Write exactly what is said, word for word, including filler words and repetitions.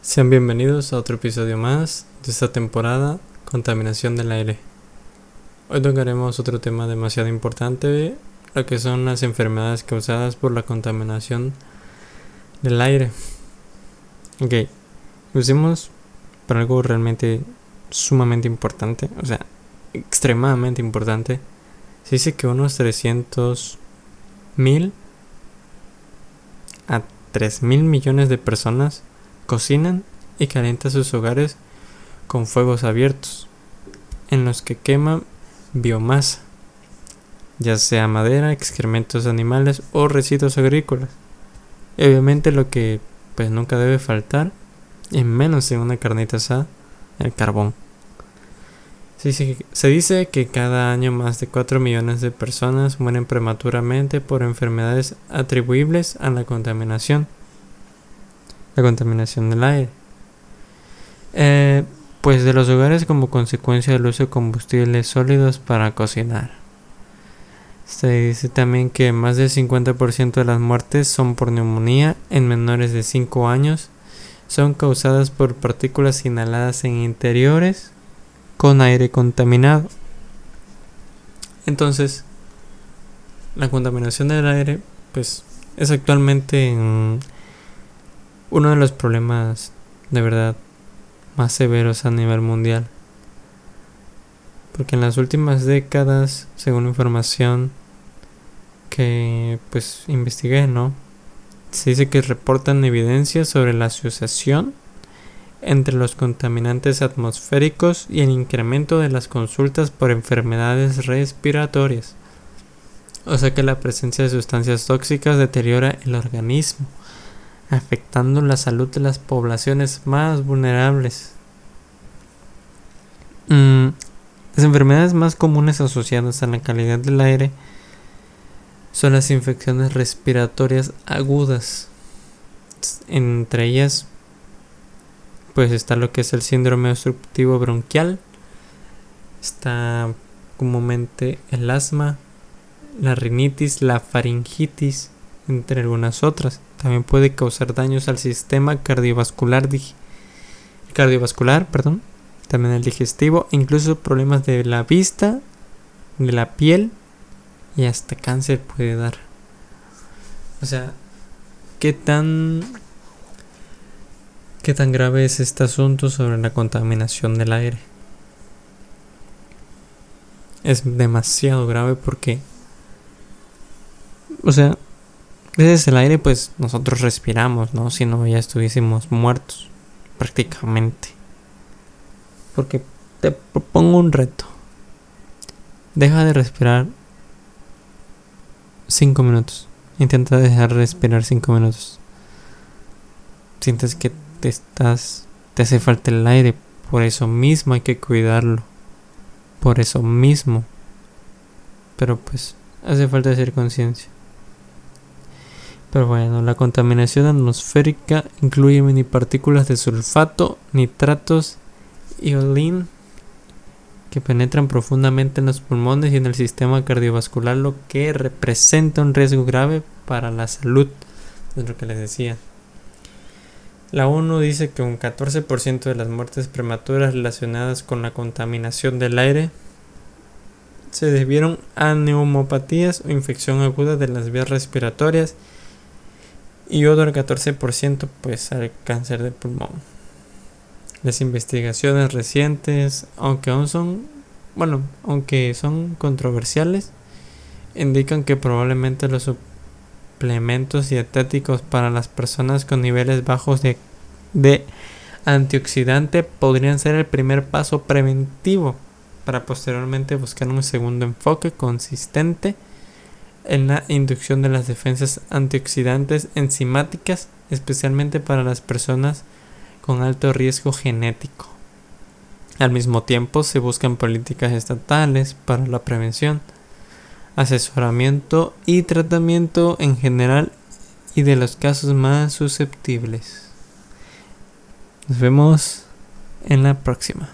Sean bienvenidos a otro episodio más de esta temporada, Contaminación del Aire. Hoy tocaremos otro tema demasiado importante, lo que son las enfermedades causadas por la contaminación del aire. Ok, lo hicimos para algo realmente sumamente importante, o sea, extremadamente importante. Se dice que unos trescientos mil a tres mil millones de personas cocinan y calientan sus hogares con fuegos abiertos, en los que queman biomasa, ya sea madera, excrementos animales o residuos agrícolas. Y obviamente lo que pues nunca debe faltar, y menos en una carnita asada, el carbón. Se dice, se dice que cada año más de cuatro millones de personas mueren prematuramente por enfermedades atribuibles a la contaminación. La contaminación del aire. Eh, pues de los hogares como consecuencia del uso de combustibles sólidos para cocinar. Se dice también que más del cincuenta por ciento de las muertes son por neumonía en menores de cinco años. Son causadas por partículas inhaladas en interiores con aire contaminado. Entonces, la contaminación del aire, pues, es actualmente uno de los problemas de verdad más severos a nivel mundial. Porque en las últimas décadas, según información que, pues, investigué, ¿no? Se dice que reportan evidencia sobre la asociación entre los contaminantes atmosféricos y el incremento de las consultas por enfermedades respiratorias. O sea que la presencia de sustancias tóxicas deteriora el organismo, afectando la salud de las poblaciones más vulnerables. Mm, las enfermedades más comunes asociadas a la calidad del aire son las infecciones respiratorias agudas. Entre ellas, pues está lo que es el síndrome obstructivo bronquial, está comúnmente el asma, la rinitis, la faringitis, entre algunas otras. También puede causar daños al sistema cardiovascular, dig- cardiovascular perdón, también el digestivo, incluso problemas de la vista, de la piel y hasta cáncer puede dar. O sea, ¿qué tan, qué tan grave es este asunto sobre la contaminación del aire? Es demasiado grave porque, o sea, desde el aire pues nosotros respiramos, ¿no? Si no ya estuviésemos muertos prácticamente. Porque te propongo un reto. Deja de respirar cinco minutos. Intenta dejar de respirar cinco minutos. Sientes que te estás te hace falta el aire, por eso mismo hay que cuidarlo. Por eso mismo. Pero pues hace falta hacer conciencia. Pero bueno, la contaminación atmosférica incluye minipartículas de sulfato, nitratos y olín que penetran profundamente en los pulmones y en el sistema cardiovascular, lo que representa un riesgo grave para la salud, es lo que les decía. La ONU dice que un catorce por ciento de las muertes prematuras relacionadas con la contaminación del aire se debieron a neumopatías o infección aguda de las vías respiratorias, y otro catorce por ciento pues al cáncer de pulmón. Las investigaciones recientes, aunque aún son, bueno, aunque son controversiales, indican que probablemente los suplementos dietéticos para las personas con niveles bajos de, de antioxidante podrían ser el primer paso preventivo para posteriormente buscar un segundo enfoque consistente en la inducción de las defensas antioxidantes enzimáticas, especialmente para las personas con alto riesgo genético. Al mismo tiempo, se buscan políticas estatales para la prevención, asesoramiento y tratamiento en general y de los casos más susceptibles. Nos vemos en la próxima.